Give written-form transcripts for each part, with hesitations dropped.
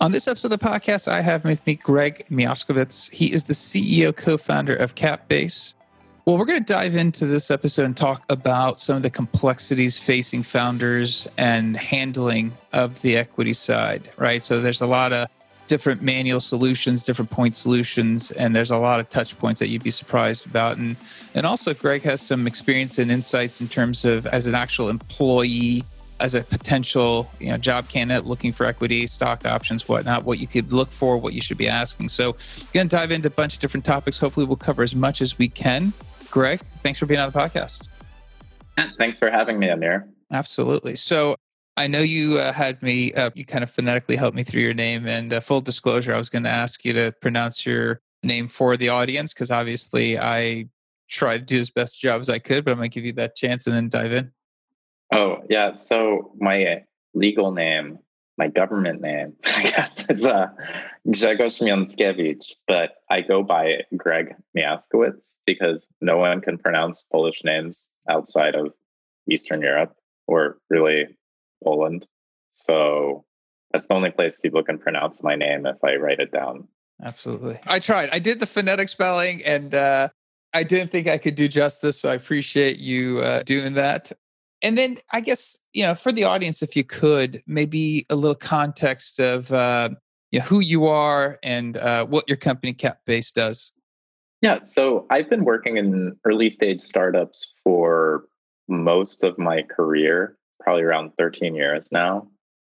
On this episode of the podcast, I have with me Greg Miaskiewicz. He is the CEO co-founder of CapBase. Well, we're going to dive into this episode and talk about some of the complexities facing founders and handling of the equity side, right? So there's a lot of different manual solutions, different point solutions, and there's a lot of touch points that you'd be surprised about. And also, Greg has some experience and insights in terms of as an actual employee, as a potential job candidate looking for equity, stock options, whatnot, what you could look for, what you should be asking. So going to dive into a bunch of different topics. Hopefully, we'll cover as much as we can. Greg, thanks for being on the podcast. Thanks for having me, Amir. Absolutely. So I know you had me, you kind of phonetically helped me through your name. And full disclosure, I was going to ask you to pronounce your name for the audience, because obviously I tried to do as best job as I could, but I'm going to give you that chance and then dive in. Oh, yeah. So my legal name, my government name, I guess, is Grzegorz Miaskiewicz, but I go by Greg Miaskiewicz because no one can pronounce Polish names outside of Eastern Europe or really Poland. So that's the only place people can pronounce my name if I write it down. Absolutely. I tried. I did the phonetic spelling and I didn't think I could do justice. So I appreciate you doing that. And then I guess, for the audience, if you could, maybe a little context of who you are and what your company CapBase does. Yeah, so I've been working in early stage startups for most of my career, probably around 13 years now.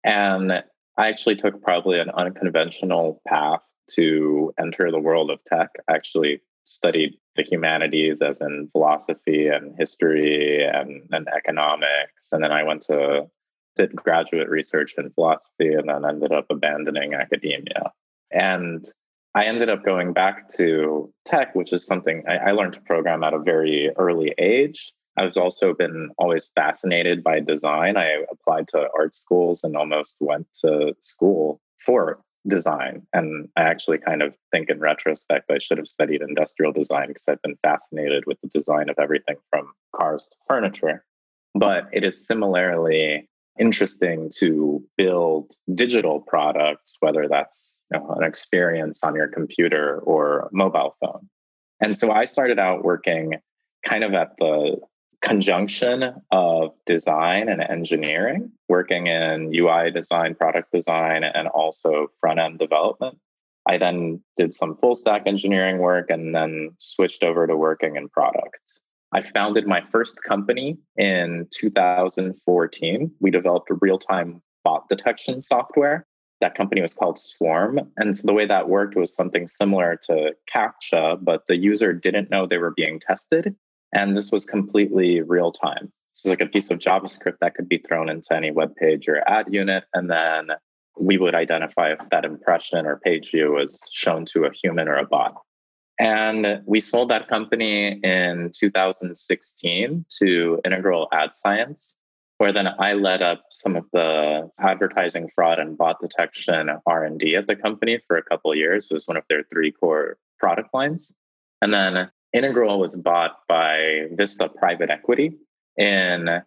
And I actually took probably an unconventional path to enter the world of tech. I actually studied the humanities as in philosophy and history and economics. And then I did graduate research in philosophy and then ended up abandoning academia. And I ended up going back to tech, which is something I learned to program at a very early age. I've also been always fascinated by design. I applied to art schools and almost went to school for design. And I actually kind of think in retrospect, I should have studied industrial design because I've been fascinated with the design of everything from cars to furniture. But it is similarly interesting to build digital products, whether that's an experience on your computer or mobile phone. And so I started out working kind of at the conjunction of design and engineering, working in UI design, product design, and also front-end development. I then did some full-stack engineering work and then switched over to working in product. I founded my first company in 2014. We developed a real-time bot detection software. That company was called Swarm. And so the way that worked was something similar to CAPTCHA, but the user didn't know they were being tested. And this was completely real time. This is like a piece of JavaScript that could be thrown into any web page or ad unit. And then we would identify if that impression or page view was shown to a human or a bot. And we sold that company in 2016 to Integral Ad Science, where then I led up some of the advertising fraud and bot detection R&D at the company for a couple of years. It was one of their three core product lines. And then Integral was bought by Vista Private Equity in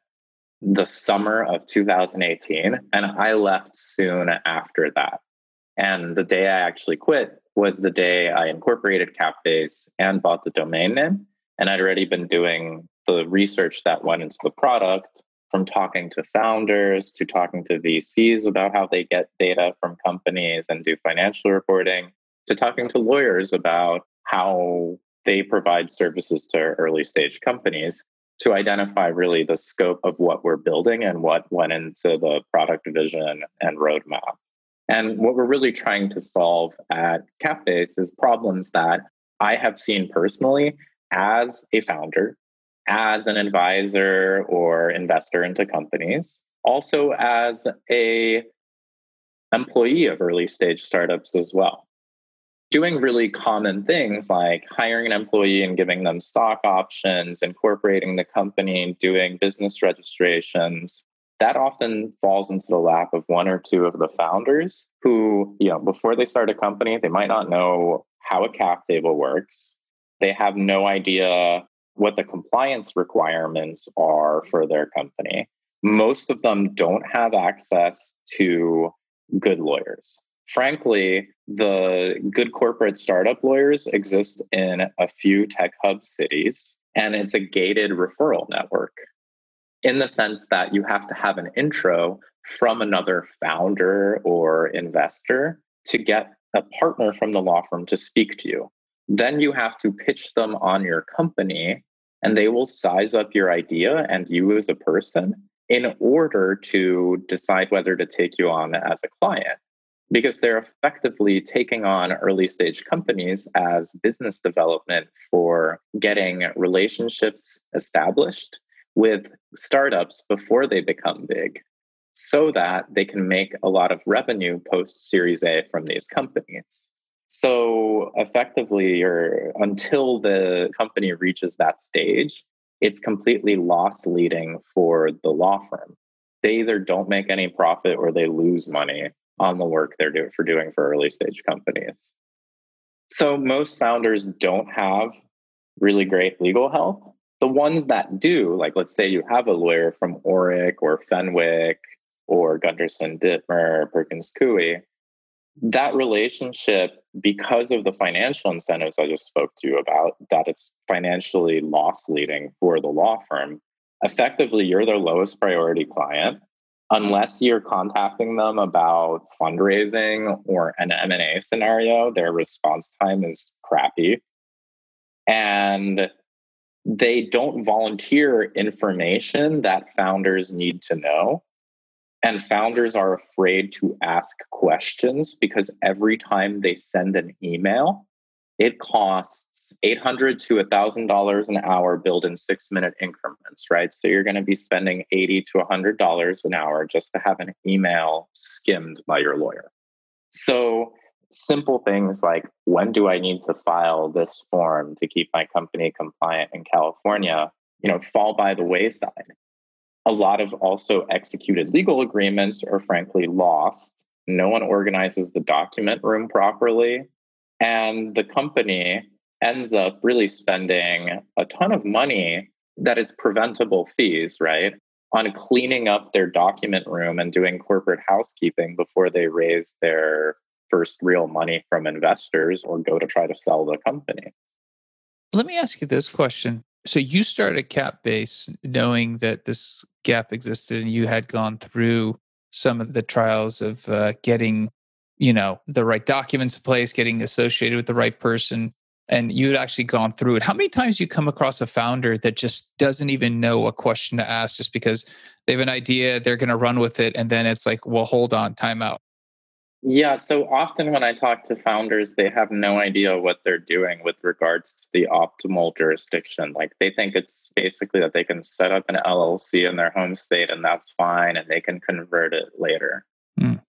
the summer of 2018, and I left soon after that. And the day I actually quit was the day I incorporated CapBase and bought the domain name. And I'd already been doing the research that went into the product, from talking to founders to talking to VCs about how they get data from companies and do financial reporting, to talking to lawyers about how they provide services to early stage companies to identify really the scope of what we're building and what went into the product vision and roadmap. And what we're really trying to solve at CapBase is problems that I have seen personally as a founder, as an advisor or investor into companies, also as an employee of early stage startups as well. Doing really common things like hiring an employee and giving them stock options, incorporating the company, doing business registrations, that often falls into the lap of one or two of the founders who, before they start a company, they might not know how a cap table works. They have no idea what the compliance requirements are for their company. Most of them don't have access to good lawyers. frankly, the good corporate startup lawyers exist in a few tech hub cities, and it's a gated referral network in the sense that you have to have an intro from another founder or investor to get a partner from the law firm to speak to you. Then you have to pitch them on your company, and they will size up your idea and you as a person in order to decide whether to take you on as a client, because they're effectively taking on early stage companies as business development for getting relationships established with startups before they become big, so that they can make a lot of revenue post Series A from these companies. So effectively, or until the company reaches that stage, it's completely loss leading for the law firm. They either don't make any profit or they lose money on the work they're doing for early stage companies. So most founders don't have really great legal help. The ones that do, like let's say you have a lawyer from Orrick or Fenwick or Gunderson Dittmer, Perkins Cooey, that relationship, because of the financial incentives I just spoke to you about, that it's financially loss leading for the law firm, effectively you're their lowest priority client unless you're contacting them about fundraising or an M&A scenario. Their response time is crappy, and they don't volunteer information that founders need to know. And founders are afraid to ask questions because every time they send an email, it costs $800 to $1,000 an hour billed in 6-minute increments, right? So you're going to be spending $80 to $100 an hour just to have an email skimmed by your lawyer. So simple things like, when do I need to file this form to keep my company compliant in California, fall by the wayside. A lot of also executed legal agreements are frankly lost. No one organizes the document room properly. And the company ends up really spending a ton of money that is preventable fees, right, on cleaning up their document room and doing corporate housekeeping before they raise their first real money from investors or go to try to sell the company. Let me ask you this question. So you started CapBase knowing that this gap existed, and you had gone through some of the trials of getting, the right documents in place, getting associated with the right person, and you had actually gone through it. How many times do you come across a founder that just doesn't even know what question to ask just because they have an idea, they're going to run with it, and then it's like, well, hold on, time out? Yeah, so often when I talk to founders, they have no idea what they're doing with regards to the optimal jurisdiction. Like they think it's basically that they can set up an LLC in their home state and that's fine, and they can convert it later. Mm.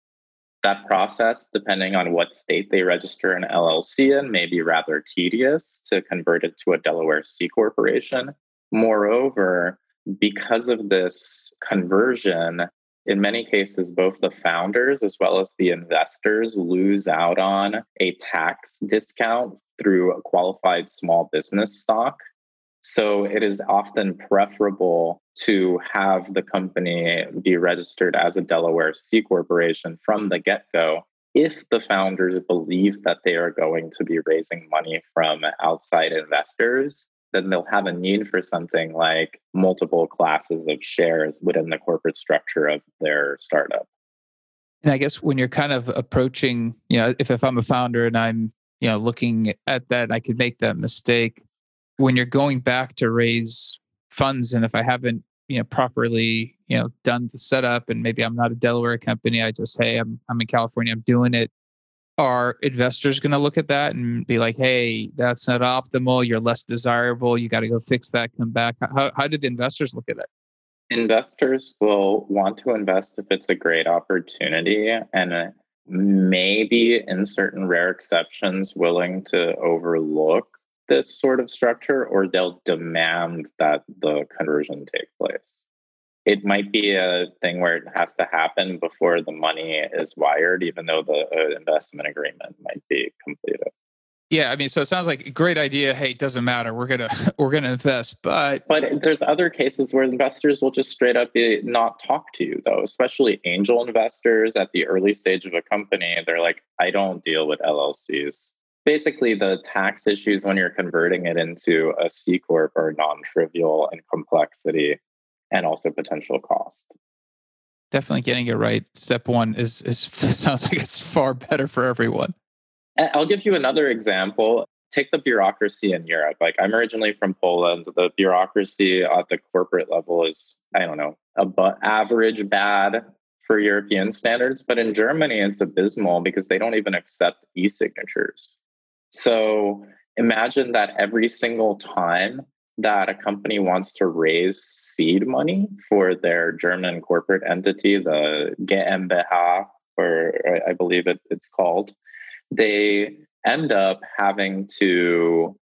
That process, depending on what state they register an LLC in, may be rather tedious to convert it to a Delaware C corporation. Moreover, because of this conversion, in many cases, both the founders as well as the investors lose out on a tax discount through a qualified small business stock. So it is often preferable to have the company be registered as a Delaware C corporation from the get-go if the founders believe that they are going to be raising money from outside investors. Then they'll have a need for something like multiple classes of shares within the corporate structure of their startup. And I guess when you're kind of approaching, if I'm a founder and I'm, looking at that, I could make that mistake. When you're going back to raise funds, and if I haven't, properly, done the setup, and maybe I'm not a Delaware company, I just, hey, I'm in California, I'm doing it. Are investors going to look at that and be like, hey, that's not optimal, you're less desirable, you got to go fix that, come back? How do the investors look at it? Investors will want to invest if it's a great opportunity, and maybe in certain rare exceptions, willing to overlook this sort of structure, or they'll demand that the conversion take place. It might be a thing where it has to happen before the money is wired, even though the investment agreement might be completed. Yeah, I mean, so it sounds like a great idea. Hey, it doesn't matter. We're gonna invest, but there's other cases where investors will just straight up not talk to you, though. Especially angel investors at the early stage of a company, they're like, I don't deal with LLCs. Basically, the tax issues when you're converting it into a C corp are non-trivial in complexity, and also potential cost. Definitely getting it right. Step one is sounds like it's far better for everyone. I'll give you another example. Take the bureaucracy in Europe. Like, I'm originally from Poland. The bureaucracy at the corporate level is, I don't know, average bad for European standards. But in Germany, it's abysmal because they don't even accept e-signatures. So imagine that every single time that a company wants to raise seed money for their German corporate entity, the GmbH, or I believe it's called, they end up having to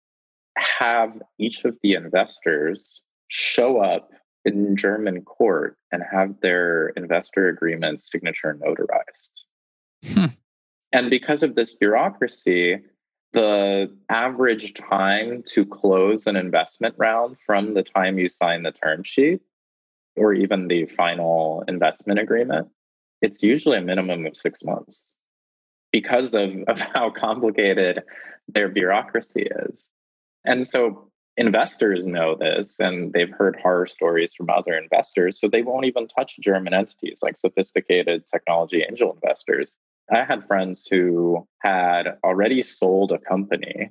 have each of the investors show up in German court and have their investor agreement signature notarized. And because of this bureaucracy, the average time to close an investment round from the time you sign the term sheet or even the final investment agreement, it's usually a minimum of 6 months. Because of how complicated their bureaucracy is. And so investors know this, and they've heard horror stories from other investors, so they won't even touch German entities like sophisticated technology angel investors. I had friends who had already sold a company,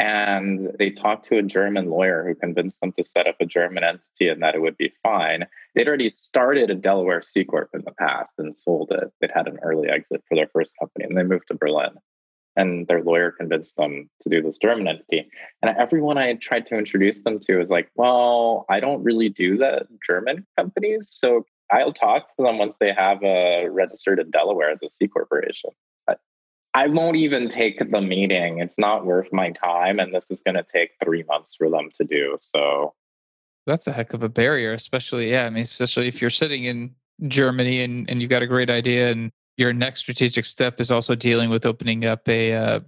and they talked to a German lawyer who convinced them to set up a German entity and that it would be fine. They'd already started a Delaware C Corp in the past and sold it. They'd had an early exit for their first company, and they moved to Berlin. And their lawyer convinced them to do this German entity. And everyone I tried to introduce them to was like, well, I don't really do the German companies, so I'll talk to them once they have registered in Delaware as a C Corporation. I won't even take the meeting. It's not worth my time. And this is going to take 3 months for them to do. So that's a heck of a barrier, especially. Yeah. I mean, especially if you're sitting in Germany and you've got a great idea and your next strategic step is also dealing with opening up a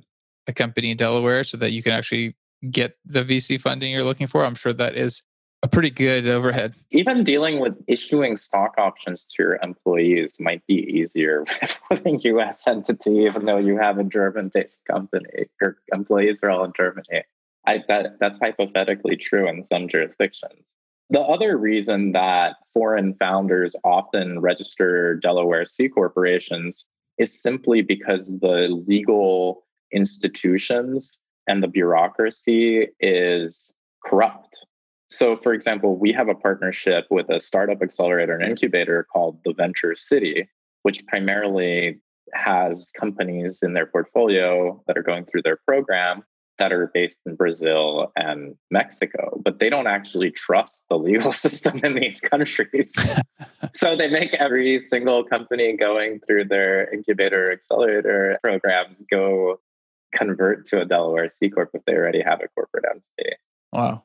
company in Delaware so that you can actually get the VC funding you're looking for. I'm sure that is a pretty good overhead. Even dealing with issuing stock options to your employees might be easier with a U.S. entity, even though you have a German-based company. Your employees are all in Germany. That's hypothetically true in some jurisdictions. The other reason that foreign founders often register Delaware C corporations is simply because the legal institutions and the bureaucracy is corrupt. So, for example, we have a partnership with a startup accelerator and incubator called The Venture City, which primarily has companies in their portfolio that are going through their program that are based in Brazil and Mexico, but they don't actually trust the legal system in these countries. So they make every single company going through their incubator accelerator programs go convert to a Delaware C Corp if they already have a corporate entity. Wow.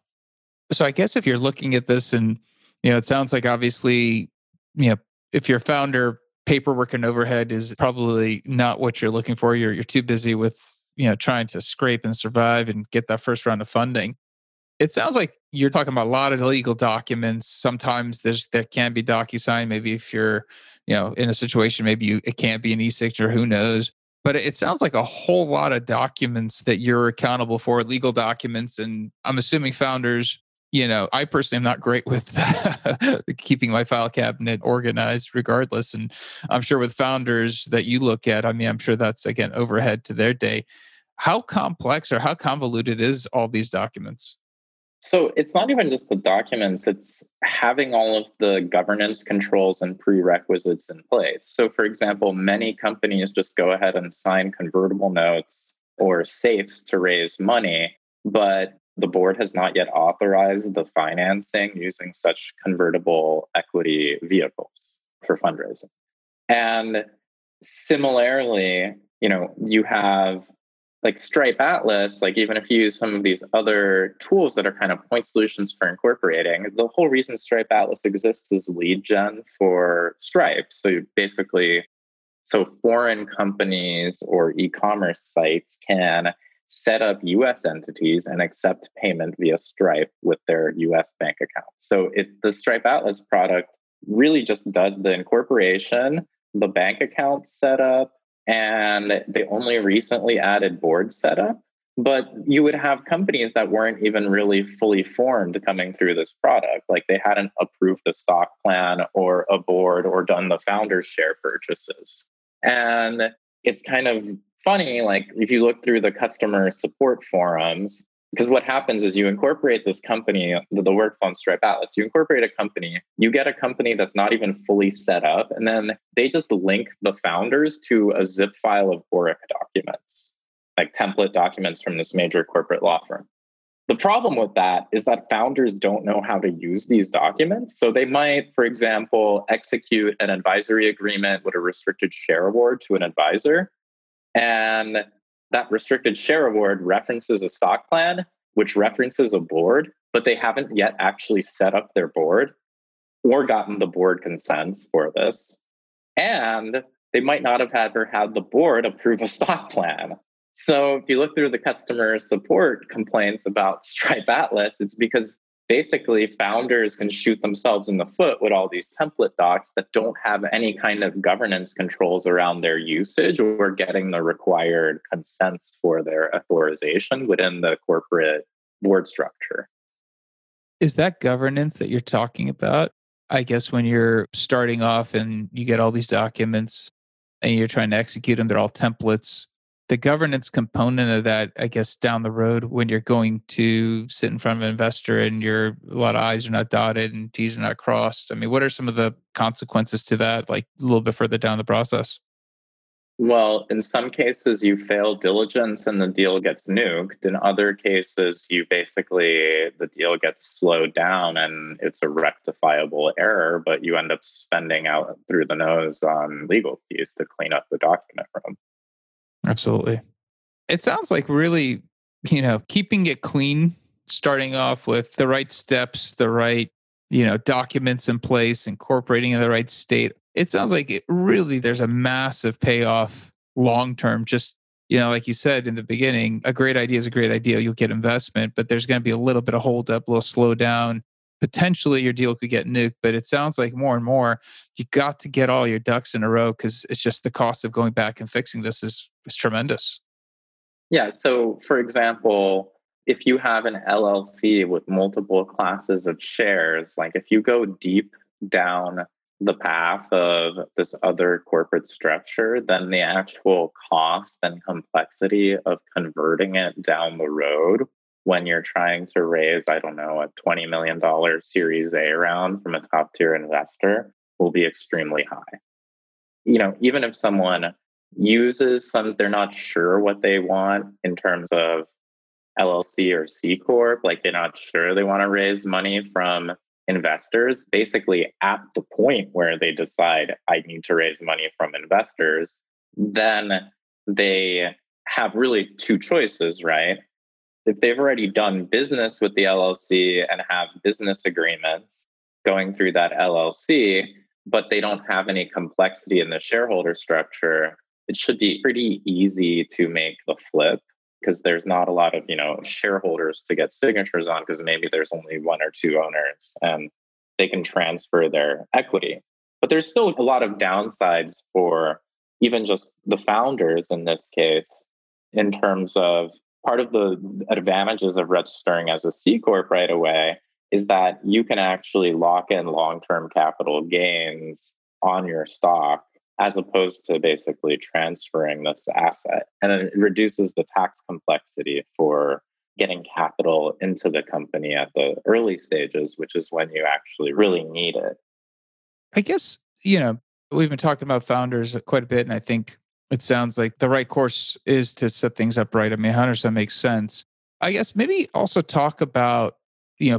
So I guess if you're looking at this and, you know, it sounds like obviously, you know, if you're a founder, paperwork and overhead is probably not what you're looking for. You're too busy with, you know, trying to scrape and survive and get that first round of funding. It sounds like you're talking about a lot of legal documents. Sometimes there can be DocuSign. Maybe if you're, you know, in a situation, maybe it can't be an e-signature, who knows. But it sounds like a whole lot of documents that you're accountable for, legal documents. And I'm assuming founders, you know, I personally am not great with keeping my file cabinet organized regardless. And I'm sure with founders that you look at, I mean, I'm sure that's, again, overhead to their day. How complex or how convoluted is all these documents? So it's not even just the documents, it's having all of the governance controls and prerequisites in place. So, for example, many companies just go ahead and sign convertible notes or SAFEs to raise money, but the board has not yet authorized the financing using such convertible equity vehicles for fundraising. And similarly, you know, you have like Stripe Atlas, like even if you use some of these other tools that are kind of point solutions for incorporating, the whole reason Stripe Atlas exists is lead gen for Stripe. So basically, foreign companies or e-commerce sites can set up U.S. entities and accept payment via Stripe with their U.S. bank account. So the Stripe Atlas product really just does the incorporation, the bank account setup, and they only recently added board setup. But you would have companies that weren't even really fully formed coming through this product. Like they hadn't approved the stock plan or a board or done the founder's share purchases. And it's kind of funny, like if you look through the customer support forums, because what happens is you incorporate this company, the work on Stripe Atlas, you incorporate a company, you get a company that's not even fully set up, and then they just link the founders to a zip file of GORIC documents, like template documents from this major corporate law firm. The problem with that is that founders don't know how to use these documents. So they might, for example, execute an advisory agreement with a restricted share award to an advisor. And that restricted share award references a stock plan, which references a board, but they haven't yet actually set up their board or gotten the board consent for this. And they might not have ever had the board approve a stock plan. So if you look through the customer support complaints about Stripe Atlas, it's because basically founders can shoot themselves in the foot with all these template docs that don't have any kind of governance controls around their usage or getting the required consents for their authorization within the corporate board structure. Is that governance that you're talking about? I guess when you're starting off and you get all these documents and you're trying to execute them, they're all templates. The governance component of that, I guess, down the road when you're going to sit in front of an investor and a lot of I's are not dotted and T's are not crossed. I mean, what are some of the consequences to that, like a little bit further down the process? Well, in some cases, you fail diligence and the deal gets nuked. In other cases, the deal gets slowed down and it's a rectifiable error, but you end up spending out through the nose on legal fees to clean up the document room. Absolutely. It sounds like really, keeping it clean, starting off with the right steps, the right, documents in place, incorporating in the right state. It sounds like there's a massive payoff long-term. Just, like you said in the beginning, a great idea is a great idea. You'll get investment, but there's going to be a little bit of holdup, a little slowdown. Potentially your deal could get nuked, but it sounds like more and more, you got to get all your ducks in a row because it's just the cost of going back and fixing this is tremendous. Yeah. So for example, if you have an LLC with multiple classes of shares, like if you go deep down the path of this other corporate structure, then the actual cost and complexity of converting it down the road when you're trying to raise, a $20 million Series A round from a top-tier investor will be extremely high. Even if someone uses they're not sure what they want in terms of LLC or C Corp, like they're not sure they want to raise money from investors, basically at the point where they decide I need to raise money from investors, then they have really two choices, right? If they've already done business with the LLC and have business agreements going through that LLC, but they don't have any complexity in the shareholder structure, it should be pretty easy to make the flip because there's not a lot of, shareholders to get signatures on because maybe there's only one or two owners and they can transfer their equity. But there's still a lot of downsides for even just the founders in this case in terms of part of the advantages of registering as a C Corp right away is that you can actually lock in long-term capital gains on your stock as opposed to basically transferring this asset. And it reduces the tax complexity for getting capital into the company at the early stages, which is when you actually really need it. I guess, we've been talking about founders quite a bit, and I think it sounds like the right course is to set things up right. I mean, 100% makes sense. I guess maybe also talk about,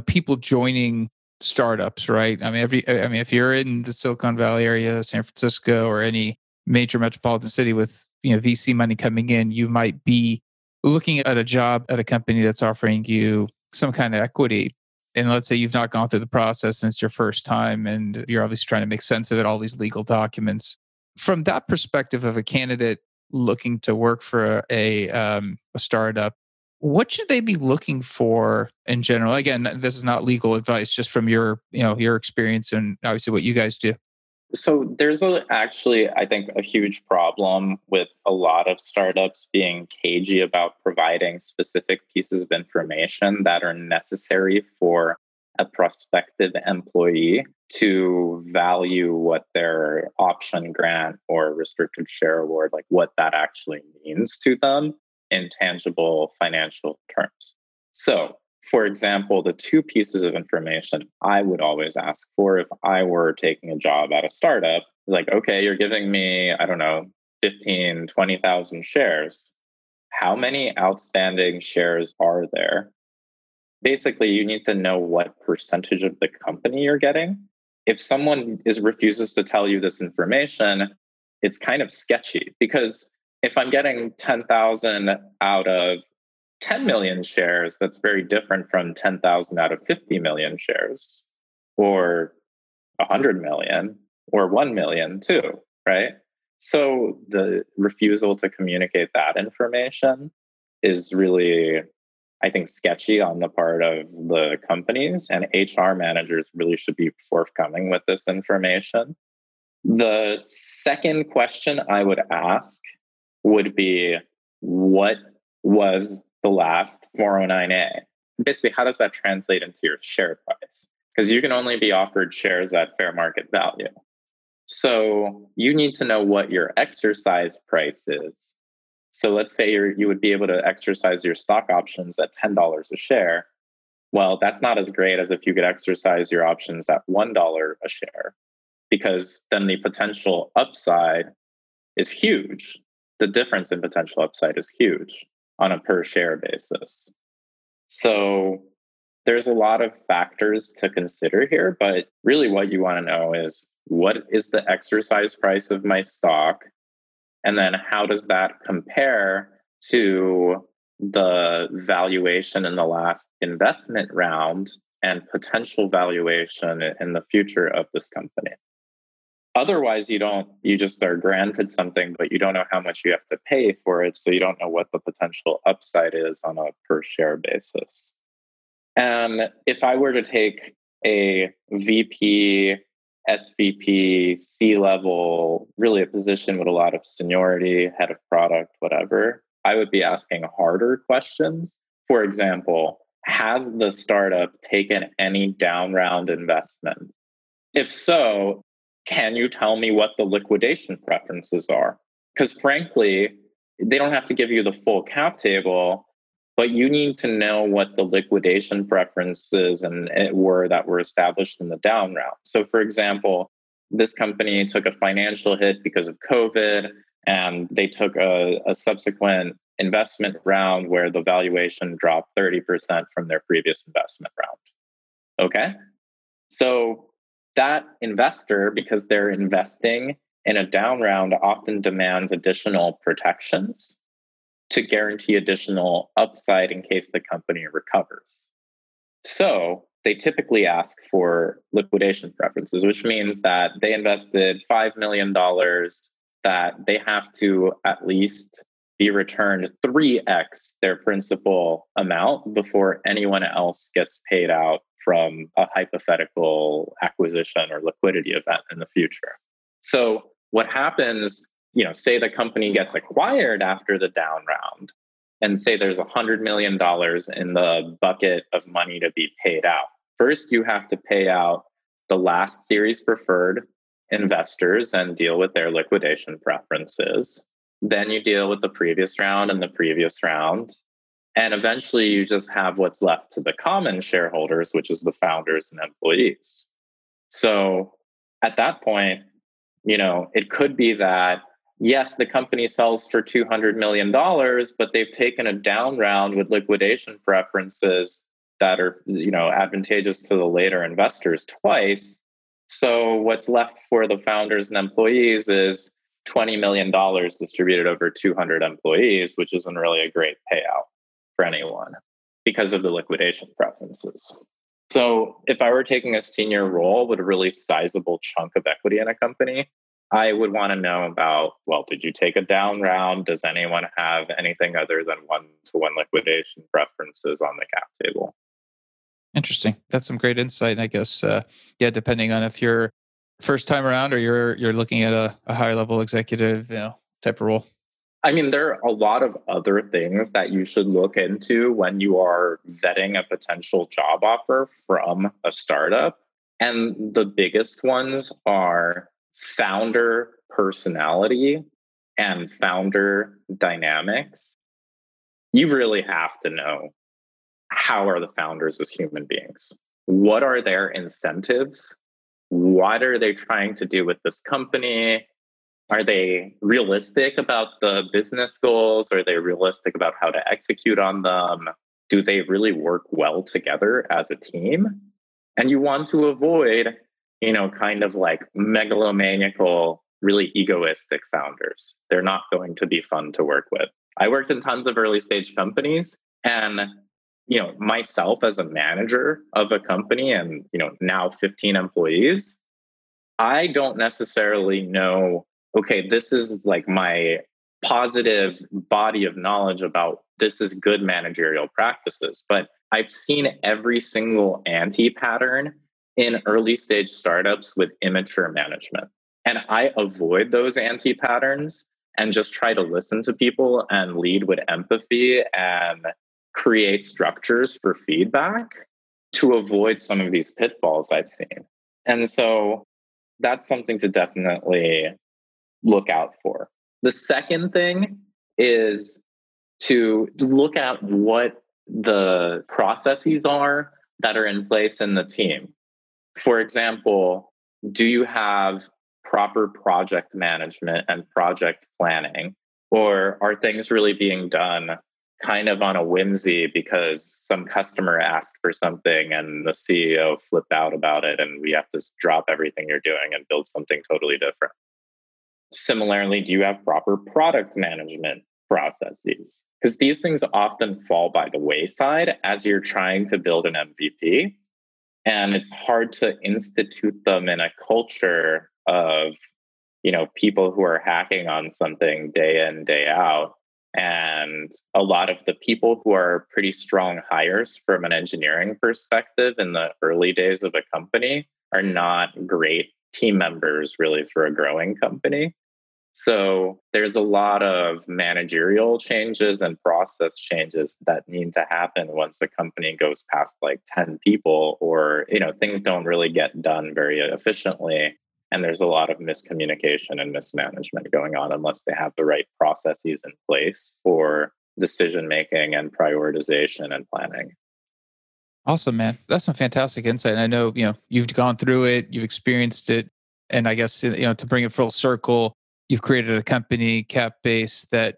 people joining startups, right? I mean, if you're in the Silicon Valley area, San Francisco, or any major metropolitan city with, VC money coming in, you might be looking at a job at a company that's offering you some kind of equity. And let's say you've not gone through the process since your first time, and you're obviously trying to make sense of it, all these legal documents. From that perspective of a candidate looking to work for a startup, what should they be looking for in general? Again, this is not legal advice, just from your experience and obviously what you guys do. So there's actually, I think, a huge problem with a lot of startups being cagey about providing specific pieces of information that are necessary for a prospective employee to value what their option grant or restricted share award, like what that actually means to them in tangible financial terms. So, for example, the two pieces of information I would always ask for if I were taking a job at a startup is like, okay, you're giving me, I don't know, 15, 20,000 shares. How many outstanding shares are there? Basically, you need to know what percentage of the company you're getting. If someone refuses to tell you this information, it's kind of sketchy, because if I'm getting 10,000 out of 10 million shares, that's very different from 10,000 out of 50 million shares, or 100 million, or 1 million too, right? So the refusal to communicate that information is really, I think, sketchy on the part of the companies, and HR managers really should be forthcoming with this information. The second question I would ask would be, what was the last 409A? Basically, how does that translate into your share price? Because you can only be offered shares at fair market value. So you need to know what your exercise price is. So let's say you would be able to exercise your stock options at $10 a share. Well, that's not as great as if you could exercise your options at $1 a share, because then the potential upside is huge. The difference in potential upside is huge on a per share basis. So there's a lot of factors to consider here, but really what you want to know is, what is the exercise price of my stock? And then how does that compare to the valuation in the last investment round and potential valuation in the future of this company? Otherwise, you just are granted something, but you don't know how much you have to pay for it. So you don't know what the potential upside is on a per share basis. And if I were to take a VP, SVP, C-level, really a position with a lot of seniority, head of product, whatever, I would be asking harder questions. For example, has the startup taken any down round investment? If so, can you tell me what the liquidation preferences are? Because frankly, they don't have to give you the full cap table, but you need to know what the liquidation preferences were established in the down round. So for example, this company took a financial hit because of COVID, and they took a subsequent investment round where the valuation dropped 30% from their previous investment round. Okay? So that investor, because they're investing in a down round, often demands additional protections to guarantee additional upside in case the company recovers. So they typically ask for liquidation preferences, which means that they invested $5 million, that they have to at least be returned 3x their principal amount before anyone else gets paid out from a hypothetical acquisition or liquidity event in the future. So what happens, say the company gets acquired after the down round, and say there's $100 million in the bucket of money to be paid out. First, you have to pay out the last series preferred investors and deal with their liquidation preferences. Then you deal with the previous round and the previous round. And eventually you just have what's left to the common shareholders, which is the founders and employees. So at that point, it could be that, yes, the company sells for $200 million, but they've taken a down round with liquidation preferences that are, advantageous to the later investors twice. So what's left for the founders and employees is $20 million distributed over 200 employees, which isn't really a great payout for anyone because of the liquidation preferences. So if I were taking a senior role with a really sizable chunk of equity in a company, I would want to know about, well, did you take a down round? Does anyone have anything other than one-to-one liquidation preferences on the cap table? Interesting. That's some great insight. I guess, depending on if you're first time around or you're looking at a higher level executive, type of role. I mean, there are a lot of other things that you should look into when you are vetting a potential job offer from a startup. And the biggest ones are founder personality and founder dynamics. You really have to know, how are the founders as human beings? What are their incentives? What are they trying to do with this company? Are they realistic about the business goals? Are they realistic about how to execute on them? Do they really work well together as a team? And you want to avoid, kind of like megalomaniacal, really egoistic founders. They're not going to be fun to work with. I worked in tons of early stage companies, and myself as a manager of a company and, now 15 employees, I don't necessarily know, okay, this is like my positive body of knowledge about this is good managerial practices. But I've seen every single anti-pattern in early stage startups with immature management. And I avoid those anti-patterns and just try to listen to people and lead with empathy and create structures for feedback to avoid some of these pitfalls I've seen. And so that's something to definitely look out for. The second thing is to look at what the processes are that are in place in the team. For example, do you have proper project management and project planning, or are things really being done kind of on a whimsy because some customer asked for something and the CEO flipped out about it and we have to drop everything you're doing and build something totally different? Similarly, do you have proper product management processes? Because these things often fall by the wayside as you're trying to build an MVP, and it's hard to institute them in a culture of, people who are hacking on something day in, day out. And a lot of the people who are pretty strong hires from an engineering perspective in the early days of a company are not great team members really for a growing company. So there's a lot of managerial changes and process changes that need to happen once a company goes past like 10 people, or, things don't really get done very efficiently. And there's a lot of miscommunication and mismanagement going on unless they have the right processes in place for decision-making and prioritization and planning. Awesome, man. That's some fantastic insight. And I know, you've gone through it, you've experienced it. And I guess, to bring it full circle, you've created a company, CapBase, that,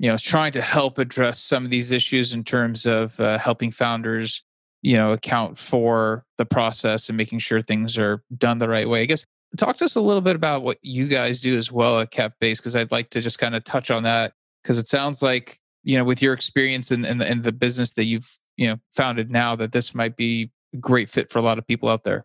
is trying to help address some of these issues in terms of helping founders, account for the process and making sure things are done the right way. I guess, talk to us a little bit about what you guys do as well at CapBase, because I'd like to just kind of touch on that, because it sounds like, with your experience and the business that you've founded now, that this might be a great fit for a lot of people out there.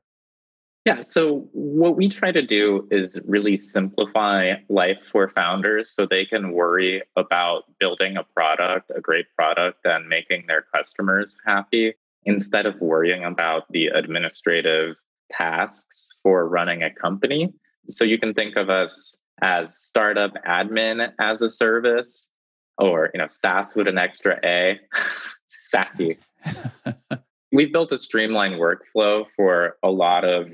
Yeah. So what we try to do is really simplify life for founders so they can worry about building a product, a great product, and making their customers happy instead of worrying about the administrative tasks for running a company. So you can think of us as startup admin as a service, or SaaS with an extra A, sassy. We've built a streamlined workflow for a lot of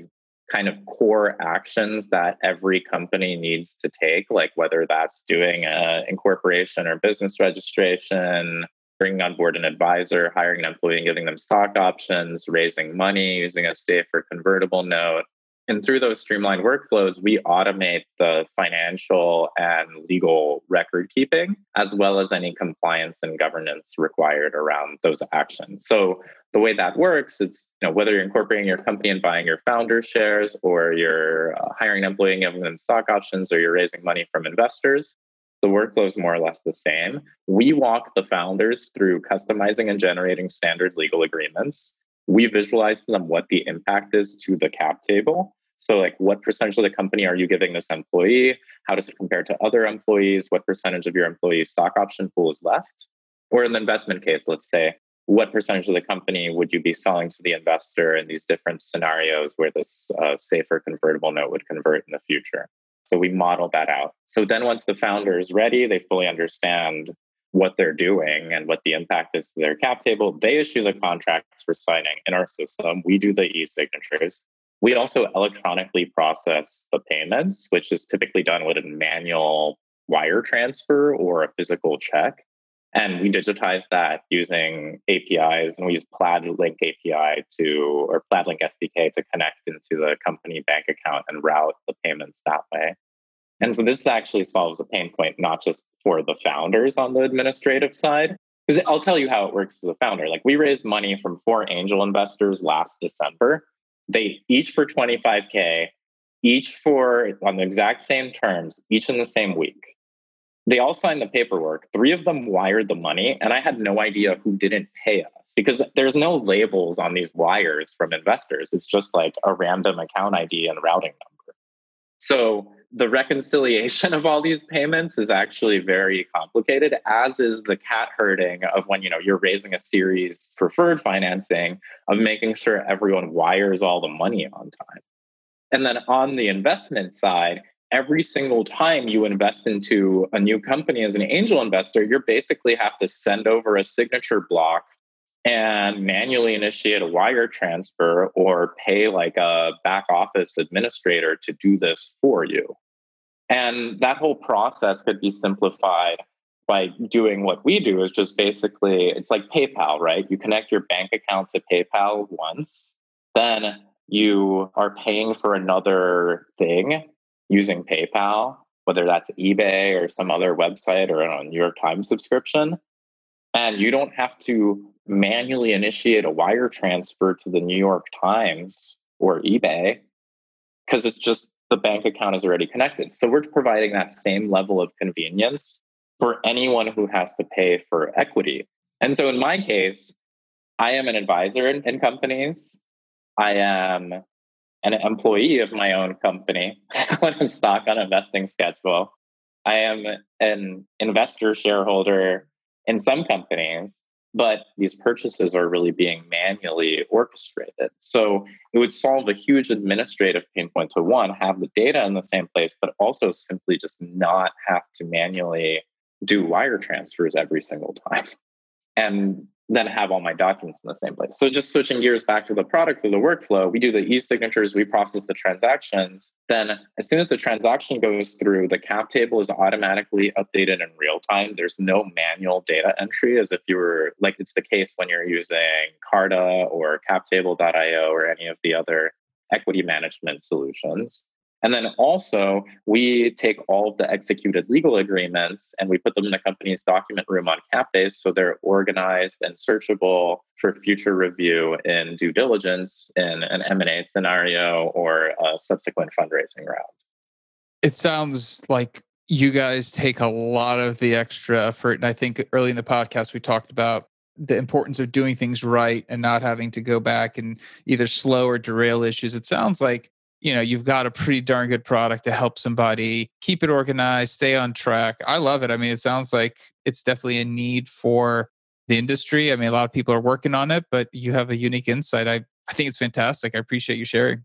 kind of core actions that every company needs to take, like whether that's doing an incorporation or business registration, bringing on board an advisor, hiring an employee and giving them stock options, raising money, using a SAFE or convertible note. And through those streamlined workflows, we automate the financial and legal record keeping, as well as any compliance and governance required around those actions. So the way that works is, whether you're incorporating your company and buying your founder shares, or you're hiring an employee and giving them stock options, or you're raising money from investors, the workflow is more or less the same. We walk the founders through customizing and generating standard legal agreements. We visualize to them what the impact is to the cap table. So like, what percentage of the company are you giving this employee? How does it compare to other employees? What percentage of your employee's stock option pool is left? Or in the investment case, let's say, what percentage of the company would you be selling to the investor in these different scenarios where this safer convertible note would convert in the future? So we model that out. So then once the founder is ready, they fully understand what they're doing and what the impact is to their cap table. They issue the contracts for signing in our system. We do the e-signatures. We also electronically process the payments, which is typically done with a manual wire transfer or a physical check. And we digitize that using APIs, and we use Plaid Link API to, or Plaid Link SDK to connect into the company bank account and route the payments that way. And so this actually solves a pain point, not just for the founders on the administrative side, because I'll tell you how it works as a founder. Like, we raised money from 4 angel investors last December. They each for $25K, each for on the exact same terms, each in the same week. They all signed the paperwork. 3 of them wired the money, and I had no idea who didn't pay us because there's no labels on these wires from investors. It's just like a random account ID and routing number. So the reconciliation of all these payments is actually very complicated, as is the cat herding of when, you know, you're raising a series preferred financing, of making sure everyone wires all the money on time. And then on the investment side, every single time you invest into a new company as an angel investor, you basically have to send over a signature block and manually initiate a wire transfer or pay like a back office administrator to do this for you. And that whole process could be simplified by doing what we do, is just basically, it's like PayPal, right? You connect your bank account to PayPal once, then you are paying for another thing using PayPal, whether that's eBay or some other website or a New York Times subscription. And you don't have to manually initiate a wire transfer to the New York Times or eBay, because it's just the bank account is already connected. So we're providing that same level of convenience for anyone who has to pay for equity. And so in my case, I am an advisor in companies. I am an employee of my own company when I'm stock on investing schedule. I am an investor shareholder in some companies, but these purchases are really being manually orchestrated. So it would solve a huge administrative pain point to, one, have the data in the same place, but also simply just not have to manually do wire transfers every single time, and then have all my documents in the same place. So just switching gears back to the product of the workflow, we do the e-signatures, we process the transactions. Then as soon as the transaction goes through, the cap table is automatically updated in real time. There's no manual data entry, as if you were, like it's the case when you're using Carta or captable.io or any of the other equity management solutions. And then also, we take all of the executed legal agreements and we put them in the company's document room on CapBase, so they're organized and searchable for future review in due diligence in an M&A scenario or a subsequent fundraising round. It sounds like you guys take a lot of the extra effort. And I think early in the podcast, we talked about the importance of doing things right and not having to go back and either slow or derail issues. It sounds like, you know, you've got a pretty darn good product to help somebody keep it organized, stay on track. I love it. I mean, it sounds like it's definitely a need for the industry. I mean, a lot of people are working on it, but you have a unique insight. I think it's fantastic. I appreciate you sharing.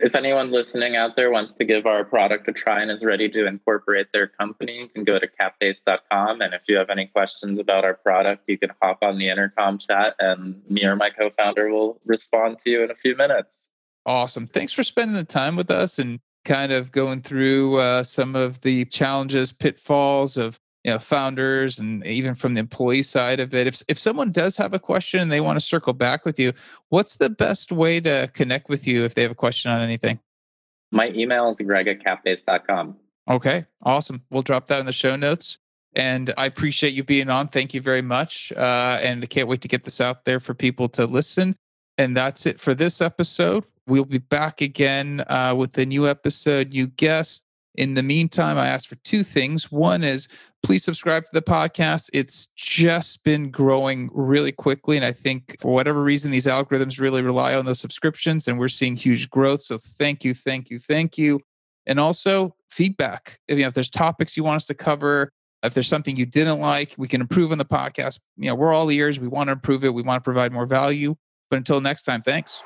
If anyone listening out there wants to give our product a try and is ready to incorporate their company, you can go to capbase.com. And if you have any questions about our product, you can hop on the intercom chat and me or my co-founder will respond to you in a few minutes. Awesome. Thanks for spending the time with us and kind of going through some of the challenges, pitfalls of, you know, founders, and even from the employee side of it. If someone does have a question and they want to circle back with you, what's the best way to connect with you if they have a question on anything? My email is greg@capbase.com. Okay. Awesome. We'll drop that in the show notes. And I appreciate you being on. Thank you very much. And I can't wait to get this out there for people to listen. And that's it for this episode. We'll be back again with a new episode, new guest, In the meantime, I ask for two things. One is please subscribe to the podcast. It's just been growing really quickly. And I think for whatever reason, these algorithms really rely on those subscriptions and we're seeing huge growth. So thank you, thank you, thank you. And also feedback. If there's topics you want us to cover, if there's something you didn't like, we can improve on the podcast. We're all ears. We want to improve it. We want to provide more value. But until next time, thanks.